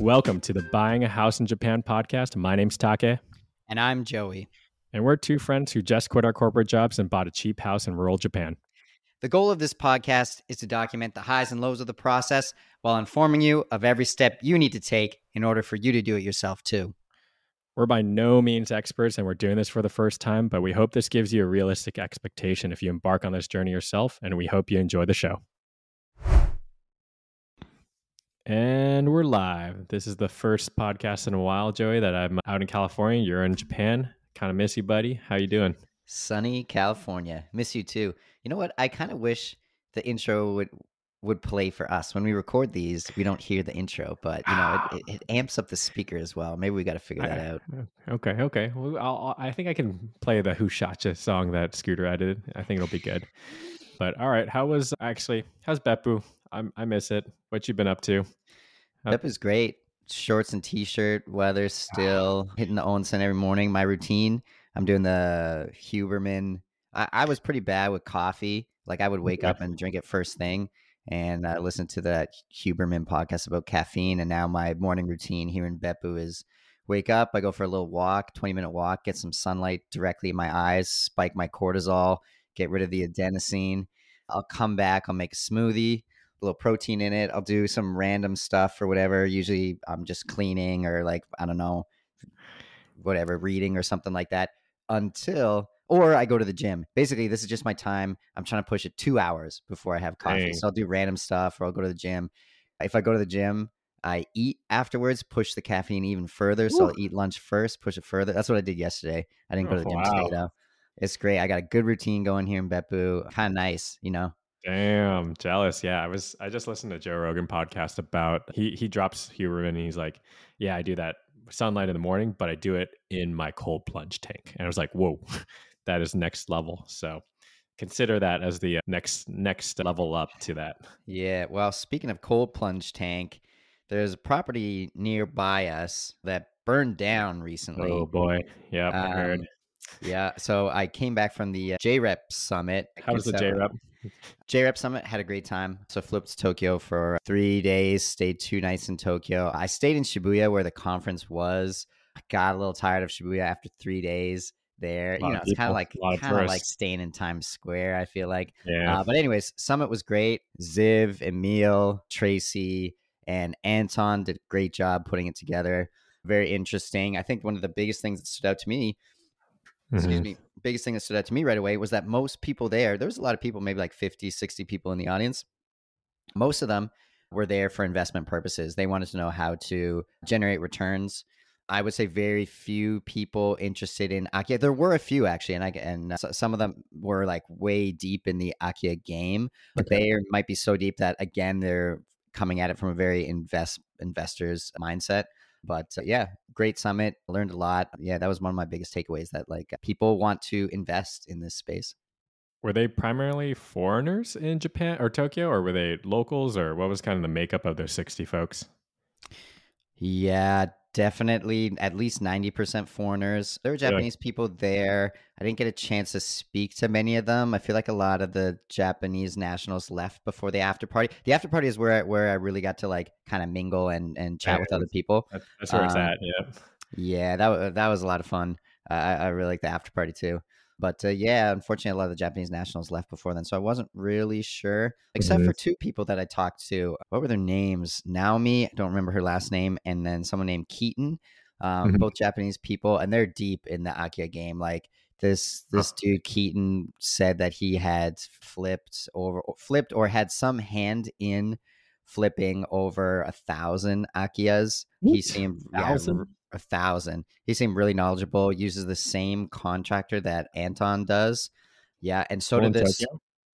Welcome to the Buying a House in Japan podcast. My name's Take. And I'm Joey. And we're two friends who just quit our corporate jobs and bought a cheap house in rural Japan. The goal of this podcast is to document the highs and lows of the process while informing you of every step you need to take in order for you to do it yourself too. We're by no means experts and we're doing this for the first time, but we hope this gives you a realistic expectation if you embark on this journey yourself, and we hope you enjoy the show. And we're live. This is the first podcast in a while, Joey, that I'm out in California. You're in Japan. Kind of miss you, buddy. How you doing? Sunny California. Miss you too. You know what? I kind of wish the intro would play for us. When we record these, we don't hear the intro, but you know, it amps up the speaker as well. Maybe we got to figure that out. Okay. Well, I think I can play the Who Shotcha song that Scooter edited. I think it'll be good. But all right, how's Beppu? I miss it. What you been up to? Beppu's great. Shorts and t-shirt weather still. Hitting the onsen every morning. My routine, I'm doing the Huberman. I was pretty bad with coffee. Like I would wake up and drink it first thing. And I listened to that Huberman podcast about caffeine. And now my morning routine here in Beppu is wake up, I go for a little walk, 20-minute walk, get some sunlight directly in my eyes, spike my cortisol, get rid of the adenosine. I'll come back, I'll make a smoothie, a little protein in it. I'll do some random stuff or whatever. Usually I'm just cleaning or like, I don't know, whatever, reading or something like that or I go to the gym. Basically, this is just my time. I'm trying to push it 2 hours before I have coffee. Dang. So I'll do random stuff or I'll go to the gym. If I go to the gym, I eat afterwards, push the caffeine even further. Ooh. So I'll eat lunch first, push it further. That's what I did yesterday. I didn't go to the gym today though. It's great. I got a good routine going here in Beppu. Kind of nice, you know? Damn, jealous. Yeah, I just listened to Joe Rogan podcast about, he drops Huberman and he's like, yeah, I do that sunlight in the morning, but I do it in my cold plunge tank. And I was like, whoa. That is next level. So consider that as the next level up to that. Yeah. Well, speaking of cold plunge tank, there's a property nearby us that burned down recently. Oh boy. Yeah. I heard. Yeah. So I came back from the J-Rep Summit. How was the J-Rep? J-Rep Summit, had a great time. So flew up to Tokyo for 3 days, stayed 2 nights in Tokyo. I stayed in Shibuya where the conference was. I got a little tired of Shibuya after 3 days. There, you know, it's kind of like staying in Times Square, I feel like. Yeah. But anyways, Summit was great. Ziv, Emil, Tracy, and Anton did a great job putting it together. Very interesting. I think one of the biggest things that stood out to me, biggest thing that stood out to me right away was that most people there was a lot of people, maybe like 50, 60 people in the audience. Most of them were there for investment purposes. They wanted to know how to generate returns. I would say very few people interested in Akiya. There were a few actually, and some of them were like way deep in the Akiya game, but they might be so deep that again, they're coming at it from a very investor's mindset. But yeah, great summit. Learned a lot. Yeah. That was one of my biggest takeaways, that like people want to invest in this space. Were they primarily foreigners in Japan or Tokyo, or were they locals, or what was kind of the makeup of those 60 folks? Yeah, definitely at least 90% foreigners. There were Japanese people there. I didn't get a chance to speak to many of them. I feel like a lot of the Japanese nationals left before the after party. The after party is where I really got to like kind of mingle and chat with other people. That's where it's at. Yeah. Yeah. That was a lot of fun. I really like the after party too. But yeah, unfortunately, a lot of the Japanese nationals left before then. So I wasn't really sure, except for 2 people that I talked to. What were their names? Naomi, I don't remember her last name. And then someone named Keaton, both Japanese people. And they're deep in the Akiya game. Like this dude, Keaton, said that he had flipped or had some hand in flipping over 1,000 Akiyas. What? He seemed... 1,000. He seemed really knowledgeable, uses the same contractor that Anton does. Yeah. And so did this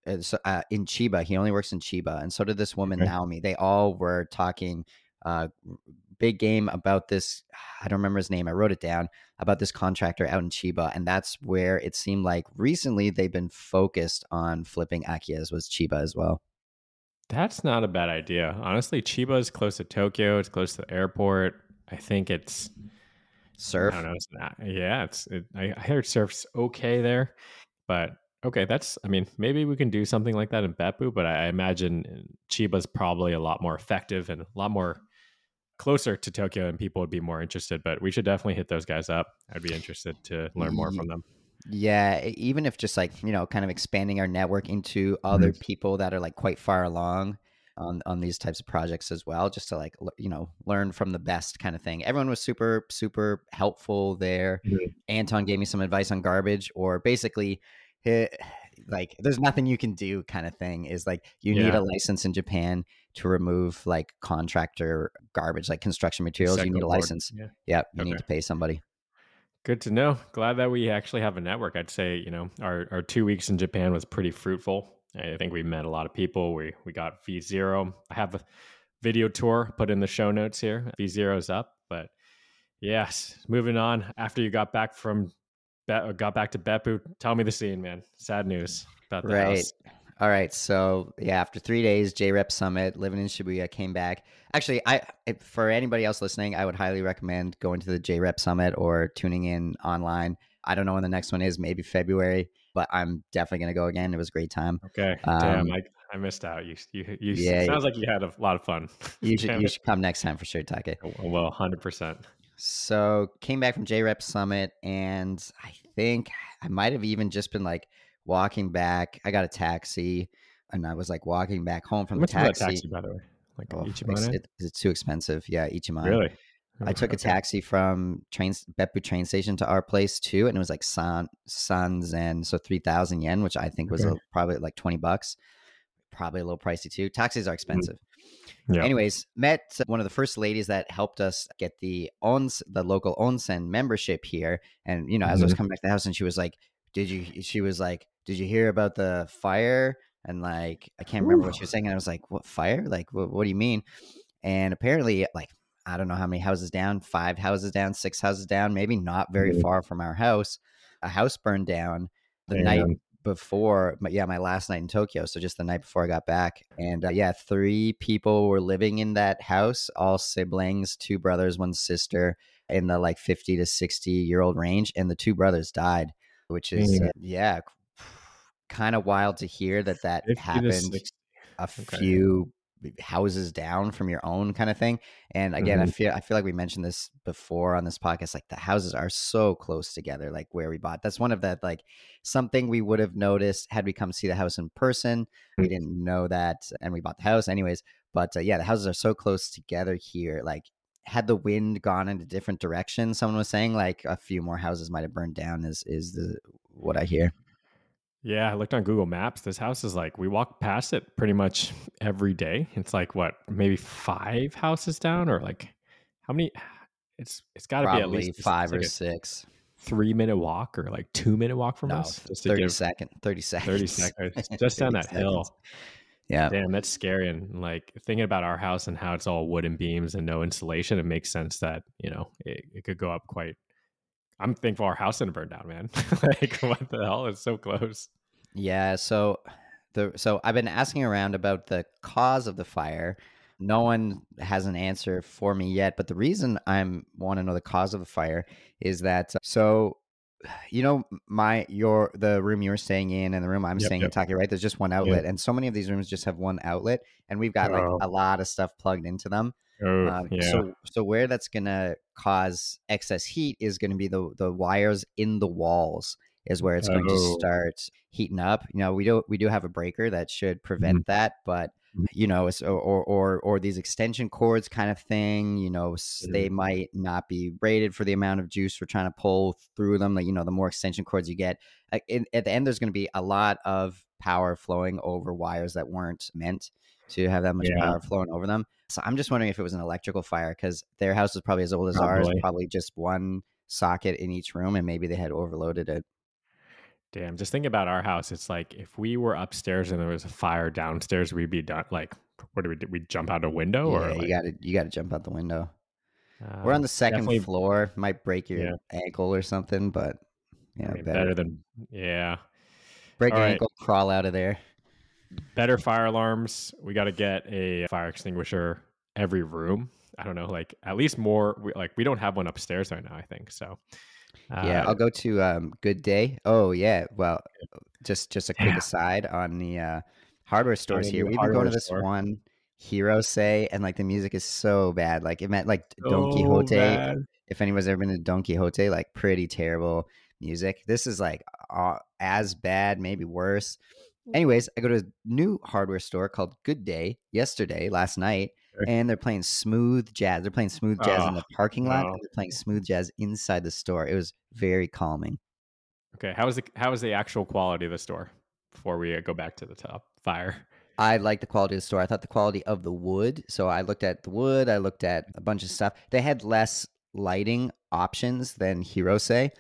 in Chiba. He only works in Chiba. And so did this woman, Naomi. They all were talking big game about this. I don't remember his name. I wrote it down, about this contractor out in Chiba. And that's where it seemed like recently they've been focused on flipping Akiyas, was Chiba as well. That's not a bad idea. Honestly, Chiba is close to Tokyo. It's close to the airport. I think it's surf. I don't know. It's not, yeah, I heard surf's okay there, but okay. Maybe we can do something like that in Beppu, but I imagine Chiba's probably a lot more effective and a lot more closer to Tokyo and people would be more interested, but we should definitely hit those guys up. I'd be interested to learn more from them. Yeah, even if just like, you know, kind of expanding our network into other people that are like quite far along on these types of projects as well, just to like, you know, learn from the best kind of thing. Everyone was super, super helpful there. Mm-hmm. Anton gave me some advice on garbage, or basically like there's nothing you can do kind of thing, is like you need a license in Japan to remove like contractor garbage, like construction materials. Second, you need a license. Yeah. Yep, you need to pay somebody. Good to know. Glad that we actually have a network. I'd say, you know, our 2 weeks in Japan was pretty fruitful. I think we met a lot of people. We got V0. I have a video tour put in the show notes here. V0 is up, but yes, moving on. After you got back to Beppu, tell me the scene, man. Sad news about the house. All right. So yeah, after 3 days, J-Rep Summit, living in Shibuya, came back. Actually, for anybody else listening, I would highly recommend going to the J-Rep Summit or tuning in online. I don't know when the next one is, maybe February, but I'm definitely going to go again. It was a great time. Okay. Damn, I missed out. You sounds like you had a lot of fun. You should come next time for sure, Take. Well, 100%. So came back from J-Rep Summit, and I think I might have even just been like, walking back, I got a taxi, and I was like walking back home from the taxi. What's that taxi, by the way? Like Ichiban? Is it too expensive? Yeah, Ichiban. Really? I took a taxi from Beppu train station to our place too, and it was like sanzen, so 3,000 yen, which I think was probably like $20. Probably a little pricey too. Taxis are expensive. Yeah. Anyways, met one of the first ladies that helped us get the local onsen membership here, and you know, as I was coming back to the house, and she was like, did you hear about the fire? And like, I can't remember what she was saying. And I was like, what fire? Like, what do you mean? And apparently, like, I don't know how many houses down, 5 houses down, 6 houses down, maybe not very far from our house, a house burned down the night before. But yeah, my last night in Tokyo. So just the night before I got back. And 3 people were living in that house, all siblings, 2 brothers, 1 sister, in the like 50 to 60 year old range. And the 2 brothers died, which is, kind of wild to hear that happened a few houses down from your own kind of thing. And again, I feel like we mentioned this before on this podcast, like the houses are so close together, like where we bought. That's one of that, like something we would have noticed had we come see the house in person. We didn't know that. And we bought the house anyways. But the houses are so close together here. Like had the wind gone in a different direction, someone was saying like a few more houses might have burned down is what I hear. Yeah, I looked on Google Maps. This house is like, we walk past it pretty much every day. It's like what, maybe 5 houses down, or like how many? It's got to be at least 5 or like 6. 3-minute walk or like 2-minute walk from us. Just 30 seconds. Just down that hill. Yeah. Damn, that's scary. And like thinking about our house and how it's all wooden beams and no insulation, it makes sense that, you know, it could go up quite. I'm thankful our house didn't burn down, man. Like what the hell? It's so close. Yeah. So I've been asking around about the cause of the fire. No one has an answer for me yet, but the reason I want to know the cause of the fire is that, so you know, the room you were staying in and the room I'm staying in, Taki, right? There's just one outlet. And so many of these rooms just have one outlet, and we've got like a lot of stuff plugged into them. So where that's going to cause excess heat is going to be the wires in the walls is where it's going to start heating up. You know, we do have a breaker that should prevent that, but you know, or these extension cords kind of thing, you know, they might not be rated for the amount of juice we're trying to pull through them. Like, you know, the more extension cords you get at the end, there's going to be a lot of power flowing over wires that weren't meant to have that much power flowing over them. So I'm just wondering if it was an electrical fire, because their house is probably as old as ours, probably just one socket in each room, and maybe they had overloaded it. Damn, just think about our house. It's like if we were upstairs and there was a fire downstairs, we'd be done. Like, what do we do? We jump out a window, or like... you got to jump out the window. We're on the second floor. Might break your ankle or something, but yeah, I mean, better than break your ankle, crawl out of there. Better fire alarms. We got to get a fire extinguisher every room. I don't know, like at least more. We don't have one upstairs right now, I think. So I'll go to Good Day. Oh yeah. Well, just a quick aside on the hardware stores here. We've been going to this one Hirose, and like the music is so bad. Like it meant like Don Quixote. Bad. If anyone's ever been to Don Quixote, like pretty terrible music. This is like as bad, maybe worse. Anyways, I go to a new hardware store called Good Day last night, and they're playing smooth jazz. They're playing smooth jazz in the parking lot, and they're playing smooth jazz inside the store. It was very calming. Okay, how is the actual quality of the store before we go back to the top fire? I like the quality of the store. I thought the quality of the wood. So I looked at the wood. I looked at a bunch of stuff. They had less lighting options than Hirose,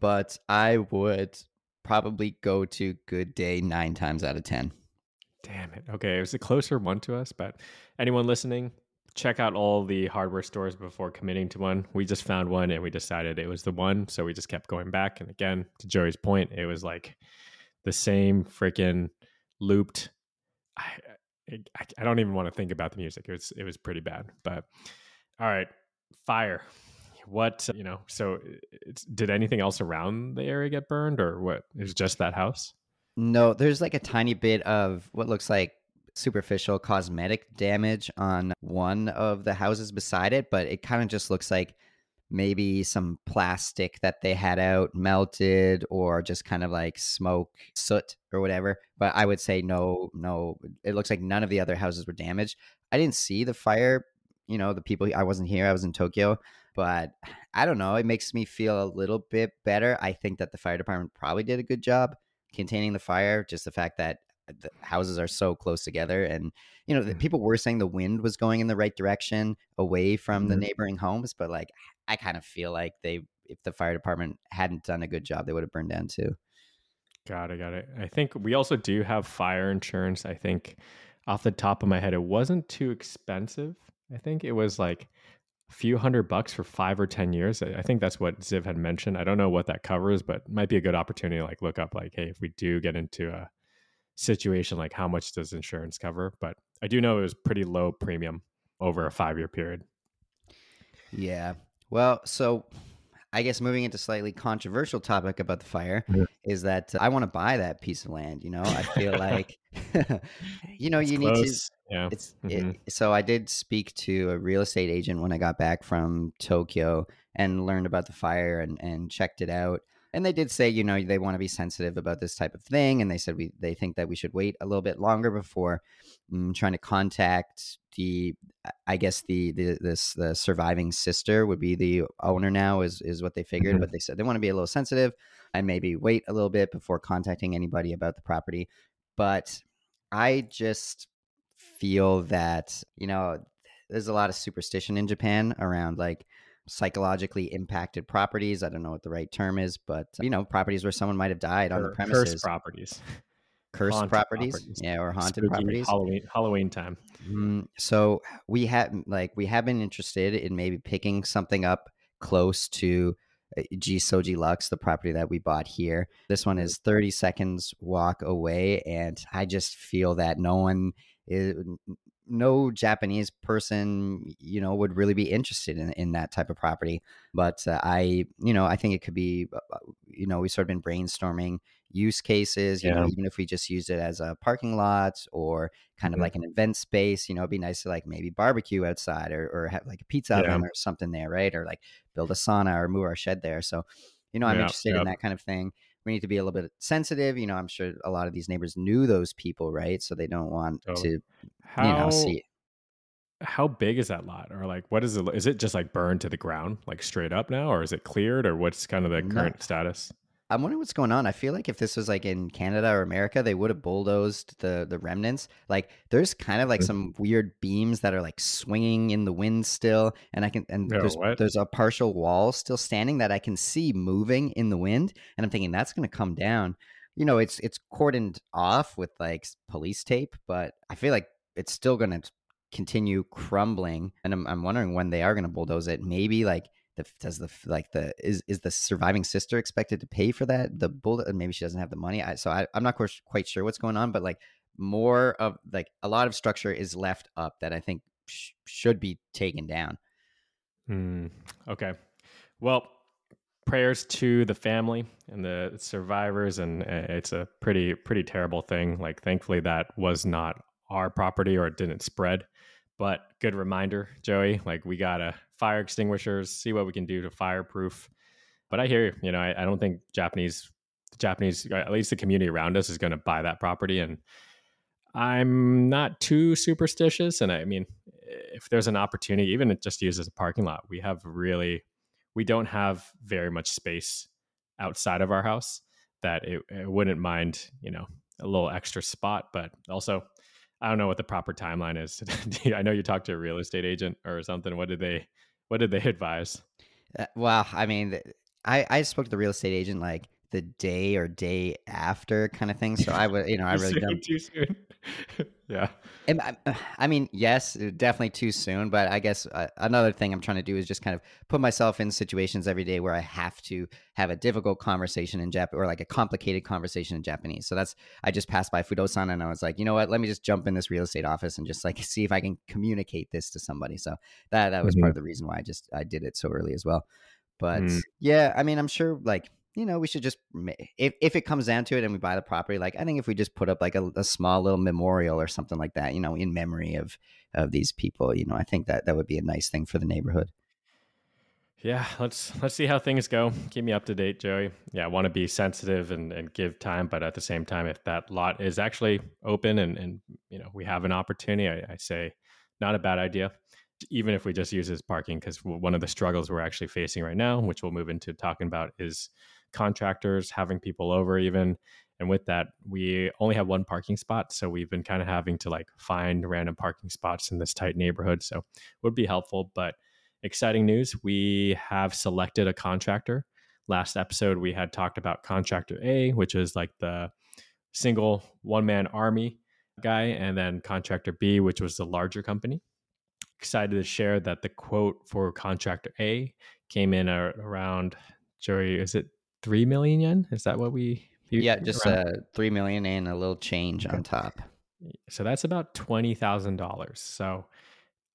but I would probably go to Good Day 9 times out of 10. Damn it. Okay, it was a closer one to us, but anyone listening, check out all the hardware stores before committing to one. We just found one and we decided it was the one, so we just kept going back. And again, to Joey's point, it was like the same freaking looped. I don't even want to think about the music. It was pretty bad. But all right, fire. What, you know, so did anything else around the area get burned, or what? It was just that house? No, there's like a tiny bit of what looks like superficial cosmetic damage on one of the houses beside it, but it kind of just looks like maybe some plastic that they had out melted, or just kind of like smoke, soot or whatever. But I would say no, it looks like none of the other houses were damaged. I didn't see the fire, you know, the people, I wasn't here, I was in Tokyo. But I don't know, it makes me feel a little bit better. I think that the fire department probably did a good job containing the fire. Just the fact that the houses are so close together, and you know, the people were saying the wind was going in the right direction away from the neighboring homes. But like, I kind of feel like if the fire department hadn't done a good job, they would have burned down too. Got it. I think we also do have fire insurance. I think off the top of my head, it wasn't too expensive. I think it was like few $100 for 5 or 10 years. I think that's what Ziv had mentioned. I don't know what that covers, but it might be a good opportunity to like look up like, hey, if we do get into a situation, like how much does insurance cover? But I do know it was pretty low premium over a 5-year period. Yeah. Well, so I guess moving into slightly controversial topic about the fire is that I want to buy that piece of land. You know, I feel like, you know, it's you close. Need to. Yeah. So I did speak to a real estate agent when I got back from Tokyo and learned about the fire and checked it out. And they did say, you know, they want to be sensitive about this type of thing. And they said they think that we should wait a little bit longer before trying to contact the surviving sister would be the owner now is what they figured. But they said they want to be a little sensitive and maybe wait a little bit before contacting anybody about the property. But I just feel that, you know, there's a lot of superstition in Japan around like psychologically impacted properties. I don't know what the right term is, but you know, properties where someone might have died on the premises. Cursed properties. Yeah, or haunted spooky properties. Halloween time. So we have been interested in maybe picking something up close to Soji Lux, the property that we bought here. This one is 30 seconds walk away, and I just feel that no Japanese person, you know, would really be interested in that type of property. But I think it could be, you know, we've sort of been brainstorming use cases, you know, even if we just used it as a parking lot or kind of like an event space, you know, it'd be nice to like maybe barbecue outside or have like a pizza oven or something there, right? Or like build a sauna or move our shed there. So, you know, I'm interested in that kind of thing. We need to be a little bit sensitive. You know, I'm sure a lot of these neighbors knew those people, right? So they don't want to, see it. How big is that lot? Or like, what is it? Is it just like burned to the ground, like straight up now? Or is it cleared? Or what's kind of the current status? I'm wondering what's going on. I feel like if this was like in Canada or America, they would have bulldozed the remnants. Like there's kind of like some weird beams that are like swinging in the wind still. And there's a partial wall still standing that I can see moving in the wind. And I'm thinking that's going to come down. You know, it's cordoned off with like police tape, but I feel like it's still going to continue crumbling. And I'm wondering when they are going to bulldoze it. Maybe like, is the surviving sister expected to pay for that? The bullet, maybe she doesn't have the money. I'm not quite sure what's going on, but like more of like a lot of structure is left up that I think should be taken down. Okay. Well, prayers to the family and the survivors, and it's a pretty terrible thing. Like, thankfully, that was not our property or it didn't spread. But good reminder, Joey, like we got to fire extinguishers, see what we can do to fireproof. But I hear you. You know, I don't think Japanese, at least the community around us, is going to buy that property. And I'm not too superstitious. And I mean, if there's an opportunity, even just to use as a parking lot, we don't have very much space outside of our house that it wouldn't mind, you know, a little extra spot. But also, I don't know what the proper timeline is. I know you talked to a real estate agent or something. What did they advise? Well, I mean, I spoke to the real estate agent like the day or day after kind of thing. So I would, you know, I really don't. Too soon. Yeah. And I mean, yes, definitely too soon. But I guess another thing I'm trying to do is just kind of put myself in situations every day where I have to have a difficult conversation in Japanese or like a complicated conversation in Japanese. So I just passed by Fudo-san and I was like, you know what, let me just jump in this real estate office and just like see if I can communicate this to somebody. So that was part of the reason why I did it so early as well. But yeah, I mean, I'm sure like, you know, we should just, if it comes down to it and we buy the property, like I think if we just put up like a small little memorial or something like that, you know, in memory of these people, you know, I think that would be a nice thing for the neighborhood. Yeah. Let's see how things go. Keep me up to date, Joey. Yeah. I want to be sensitive and give time, but at the same time, if that lot is actually open and you know, we have an opportunity, I say not a bad idea, even if we just use this parking, because one of the struggles we're actually facing right now, which we'll move into talking about, is contractors having people over even. And with that, we only have one parking spot. So we've been kind of having to like find random parking spots in this tight neighborhood. So it would be helpful, but exciting news. We have selected a contractor. Last episode, we had talked about contractor A, which is like the single one-man army guy. And then contractor B, which was the larger company. Excited to share that the quote for contractor A came in around, Joey, is it 3 million yen? Is that what we... Yeah, just 3 million and a little change on top. So that's about $20,000. So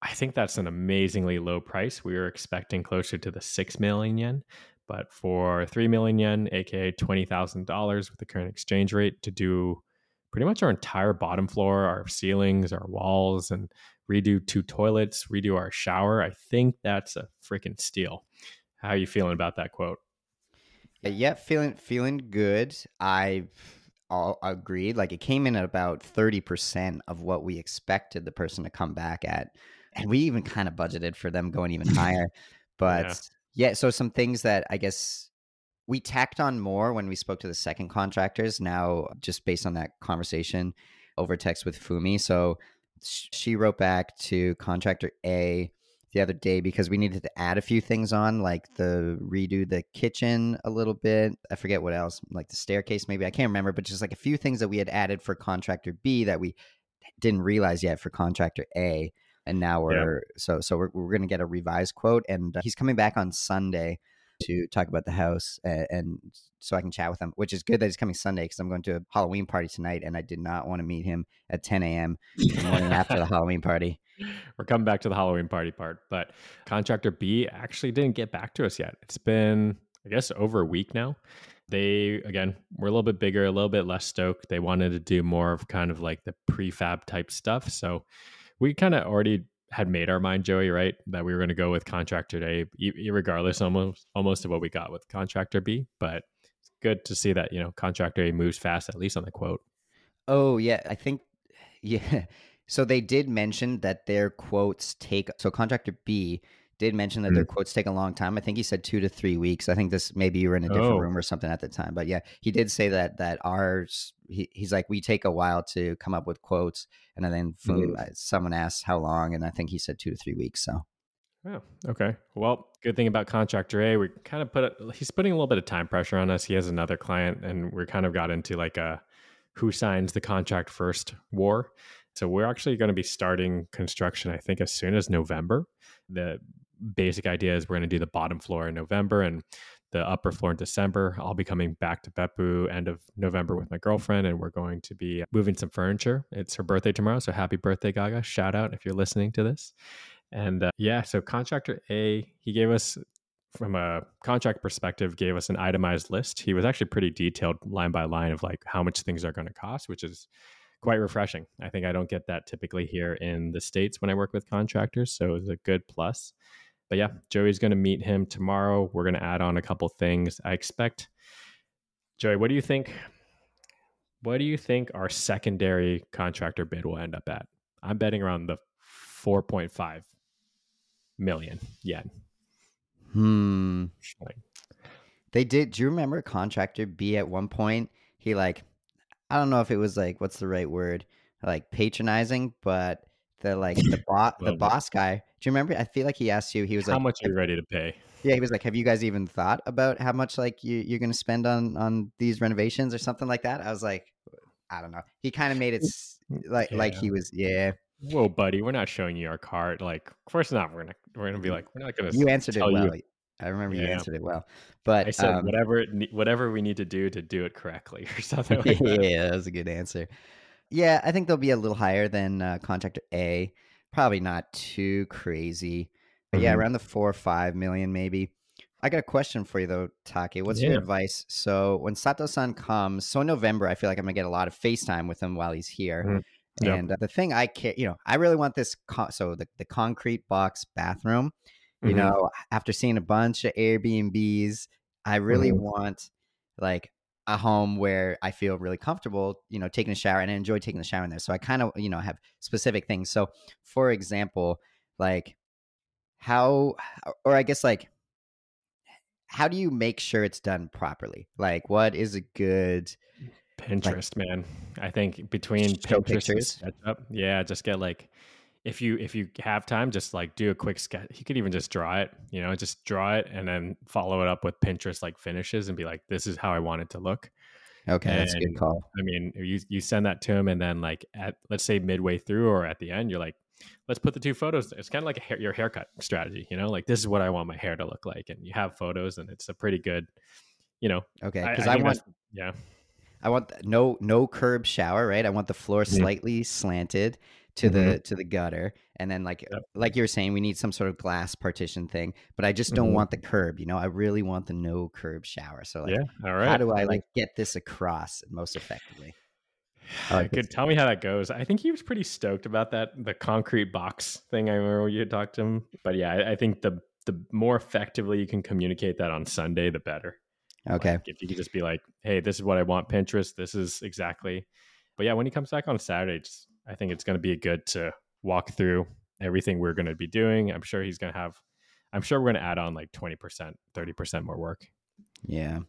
I think that's an amazingly low price. We were expecting closer to the 6 million yen, but for 3 million yen, aka $20,000 with the current exchange rate to do pretty much our entire bottom floor, our ceilings, our walls, and redo 2 toilets, redo our shower, I think that's a freaking steal. How are you feeling about that quote? Yeah, feeling good. I agreed. Like it came in at about 30% of what we expected the person to come back at. And we even kind of budgeted for them going even higher. But yeah, so some things that I guess we tacked on more when we spoke to the second contractors now, just based on that conversation over text with Fumi. So she wrote back to contractor A the other day because we needed to add a few things on, like redo the kitchen a little bit. I forget what else, like the staircase, maybe, I can't remember, but just like a few things that we had added for contractor B that we didn't realize yet for contractor A. And now we're going to get a revised quote, and he's coming back on Sunday to talk about the house, and so I can chat with him, which is good that he's coming Sunday because I'm going to a Halloween party tonight and I did not want to meet him at 10 a.m. the morning after the Halloween party. We're coming back to the Halloween party part, but contractor B actually didn't get back to us yet. It's been, I guess, over a week now. They, again, were a little bit bigger, a little bit less stoked. They wanted to do more of kind of like the prefab type stuff. So we kind of already had made our mind, Joey, right? That we were going to go with contractor A, regardless almost of what we got with contractor B. But it's good to see that, you know, contractor A moves fast, at least on the quote. Oh, yeah. I think, yeah. So they did mention that their quotes take, so contractor B did mention that their quotes take a long time. I think he said 2 to 3 weeks. I think this, maybe you were in a different room or something at the time, but yeah, he did say that ours, he's like, we take a while to come up with quotes. And then someone asked how long, and I think he said 2 to 3 weeks. So. Oh, okay. Well, good thing about contractor A, we kind of he's putting a little bit of time pressure on us. He has another client, and we kind of got into like a who signs the contract first war. So we're actually going to be starting construction, I think, as soon as November. The basic idea is we're going to do the bottom floor in November and the upper floor in December. I'll be coming back to Beppu end of November with my girlfriend, and we're going to be moving some furniture. It's her birthday tomorrow, so happy birthday, Gaga. Shout out if you're listening to this. And so contractor A, he gave us, from a contract perspective, gave us an itemized list. He was actually pretty detailed line by line of like how much things are going to cost, which is quite refreshing. I think I don't get that typically here in the States when I work with contractors. So it's a good plus. But yeah, Joey's going to meet him tomorrow. We're going to add on a couple things. I expect, Joey, what do you think? What do you think our secondary contractor bid will end up at? I'm betting around the 4.5 million yen. They did. Do you remember contractor B at one point? He like, I don't know if it was like, what's the right word? Like patronizing, but the like the boss guy. Do you remember? I feel like he asked you. He was like, "How much are you ready to pay?" Yeah, he was like, "Have you guys even thought about how much like you're going to spend on these renovations or something like that?" I was like, "I don't know." He kind of made it like he was, yeah. Whoa, buddy, we're not showing you our card. Like, of course not. We're gonna be like, we're not gonna. You answered it well. You. I remember you answered it well, but I said whatever we need to do it correctly or something like that. Yeah, that was a good answer. Yeah, I think they'll be a little higher than contractor A. Probably not too crazy. But yeah, around the 4 or 5 million, maybe. I got a question for you though, Take. What's your advice? So when Sato-san comes, so in November, I feel like I'm going to get a lot of FaceTime with him while he's here. And the thing I care, you know, I really want this. So the concrete box bathroom, you know, after seeing a bunch of Airbnbs, I really want like a home where I feel really comfortable, you know, taking a shower, and I enjoy taking the shower in there. So I kind of, you know, have specific things. So for example, like how do you make sure it's done properly? Like what is a good Pinterest, like, man? I think between Pinterest and SketchUp, just get like, if you have time, just like do a quick sketch. You could even just draw it, you know, just draw it and then follow it up with Pinterest like finishes and be like, this is how I want it to look. Okay. And that's a good call. I mean, you send that to him and then like at, let's say midway through or at the end, you're like, let's put the two photos. It's kind of like your haircut strategy, you know, like this is what I want my hair to look like. And you have photos and it's a pretty good, you know. Okay. Cause I want, I want no curb shower, right? I want the floor slightly slanted to the gutter, and then like you were saying, we need some sort of glass partition thing. But I just don't want the curb, you know. I really want the no curb shower. So like, all right, how do I like get this across most effectively? Tell me how that goes. I think he was pretty stoked about that, the concrete box thing. I remember you had talked to him, but yeah, I think the more effectively you can communicate that on Sunday, the better. Okay, like, if you could just be like, "Hey, this is what I want, Pinterest. This is exactly." But yeah, when he comes back on Saturday, just. I think it's going to be good to walk through everything we're going to be doing. I'm sure we're going to add on like 20%, 30% more work. Yeah.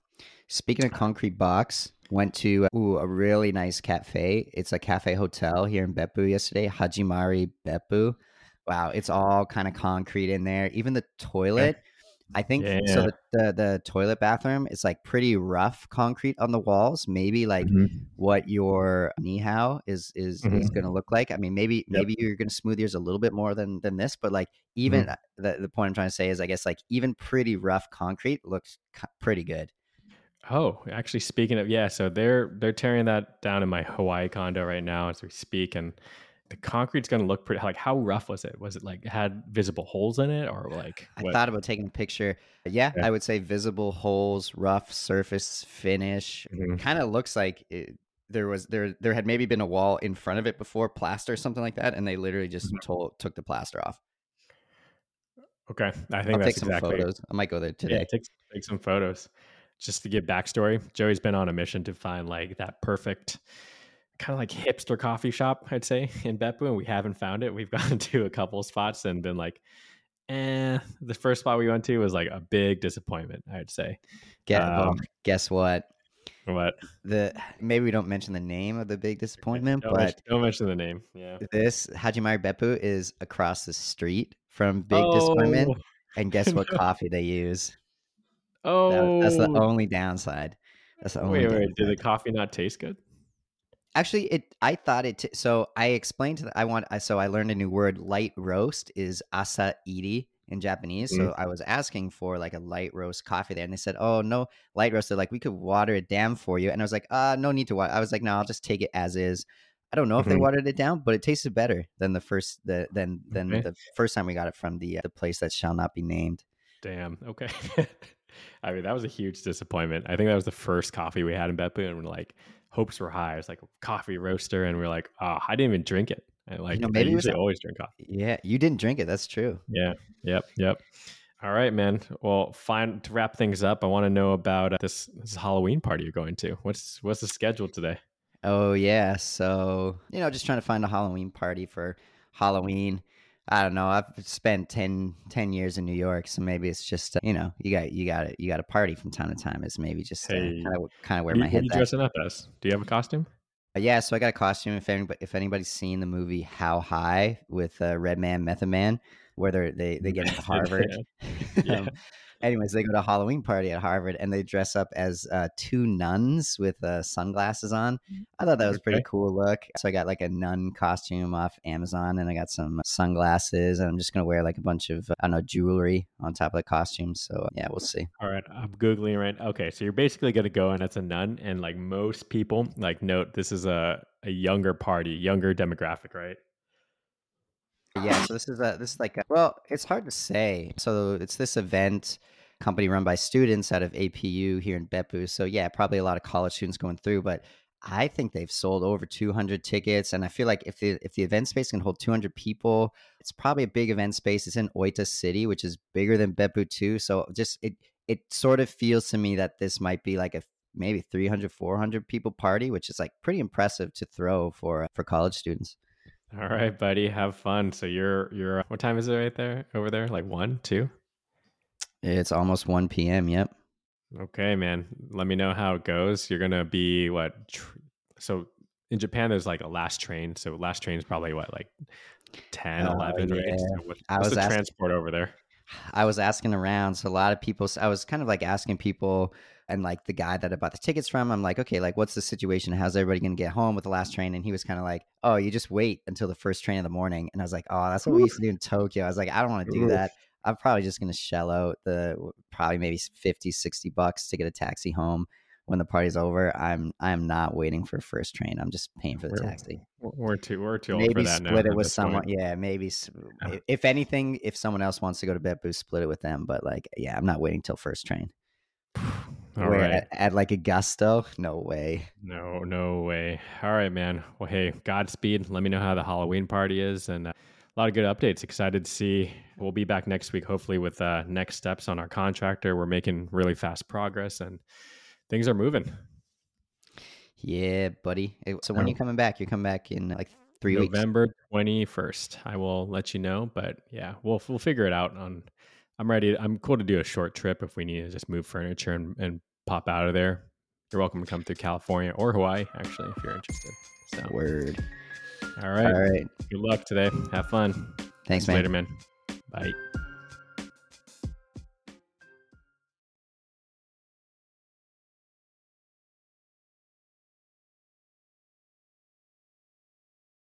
Speaking of concrete box, went to a really nice cafe. It's a cafe hotel here in Beppu yesterday, Hajimari Beppu. Wow. It's all kind of concrete in there. Even the toilet, I think. Yeah. So the toilet bathroom is like pretty rough concrete on the walls, maybe like what your Nihao is going to look like. I mean, maybe you're going to smooth yours a little bit more than this, but like even the point I'm trying to say is, I guess like even pretty rough concrete looks pretty good. Oh, actually speaking of, so they're tearing that down in my Hawaii condo right now as we speak. And the concrete's going to look pretty, like how rough was it? Was it like had visible holes in it or like? I thought about taking a picture. Yeah, I would say visible holes, rough surface finish. It kind of looks like there had maybe been a wall in front of it before, plaster or something like that. And they literally just took the plaster off. Okay. I think I'll take some photos. I might go there today. Yeah, take some photos. Just to give backstory, Joey's been on a mission to find like that perfect kind of like hipster coffee shop, I'd say, in Beppu, and we haven't found it. We've gone to a couple spots and been like, the first spot we went to was like a big disappointment, I'd say. Guess what? What? Maybe we don't mention the name of the big disappointment, don't mention the name. Yeah. This Hajimari Beppu is across the street from Big Disappointment. And guess what coffee they use? That's the only downside. Wait, did the coffee not taste good? Actually, I learned a new word. Light roast is asairi in Japanese. So I was asking for like a light roast coffee there, and they said, "Oh no, light roast." They're like, "We could water it down for you," and I was like, no need to water." I was like, "No, I'll just take it as is." I don't know if they watered it down, but it tasted better than the first time we got it from the place that shall not be named. Damn. Okay. I mean, that was a huge disappointment. I think that was the first coffee we had in Beppu, and we're like, hopes were high. It's like a coffee roaster, and we're like, oh, I didn't even drink it. And like, you know, maybe I usually always drink coffee. Yeah, you didn't drink it. That's true. Yeah. Yep. All right, man. Well, fine. To wrap things up, I want to know about this Halloween party you're going to. What's the schedule today? Oh yeah, so just trying to find a Halloween party for Halloween. I don't know. I've spent 10 years in New York, so maybe it's just you got to party from time to time. It's maybe just kind of where my head's at. What are you dressing up as? Do you have a costume? Yeah, so I got a costume. If anybody's seen the movie How High with Red Man, Method Man, where they get into Harvard. Yeah. Anyways, they go to a Halloween party at Harvard, and they dress up as two nuns with sunglasses on. I thought that was a pretty cool look. So I got like a nun costume off Amazon, and I got some sunglasses, and I'm just going to wear like a bunch of, jewelry on top of the costume. So yeah, we'll see. All right. I'm Googling right now. Okay. So you're basically going to go, and it's a nun, and like most people, like note, this is a younger party, younger demographic, right? Yeah, so this is it's hard to say. So it's this event company run by students out of APU here in Beppu. So yeah, probably a lot of college students going through, but I think they've sold over 200 tickets. And I feel like if the event space can hold 200 people, it's probably a big event space. It's in Oita City, which is bigger than Beppu too. So just it sort of feels to me that this might be like a maybe 300, 400 people party, which is like pretty impressive to throw for college students. All right, buddy. Have fun. So you're what time is it right there over there? Like 1, 2? It's almost 1 p.m. Yep. Okay, man. Let me know how it goes. You're going to be what? So in Japan, there's like a last train. So last train is probably what, like 10, 11, yeah. Right? So what's the transport over there? I was asking around. So a lot of people, I was kind of like asking people, and like the guy that I bought the tickets from, I'm like, okay, like what's the situation? How's everybody going to get home with the last train? And he was kind of like, oh, you just wait until the first train in the morning. And I was like, oh, that's what we used to do in Tokyo. I was like, I don't want to do that. I'm probably just going to shell out maybe $50-$60 to get a taxi home. When the party's over, I'm not waiting for first train. I'm just paying for the taxi. We're too old for that now. Maybe split it with someone. Yeah, maybe. Yeah. If anything, if someone else wants to go to Beppu, split it with them. But like, yeah, I'm not waiting till first train. All right. At like a gusto? No way. No way. All right, man. Well, hey, Godspeed. Let me know how the Halloween party is, and a lot of good updates. Excited to see. We'll be back next week, hopefully, with next steps on our contractor. We're making really fast progress, and things are moving. Yeah, buddy. So when are you coming back? You're coming back in like 3 weeks. November 21st. I will let you know, but yeah, we'll figure it out. I'm ready. I'm cool to do a short trip if we need to just move furniture and pop out of there. You're welcome to come through California or Hawaii, actually, if you're interested. So. Word. All right. Good luck today. Have fun. Thanks, man. Later, man. Bye.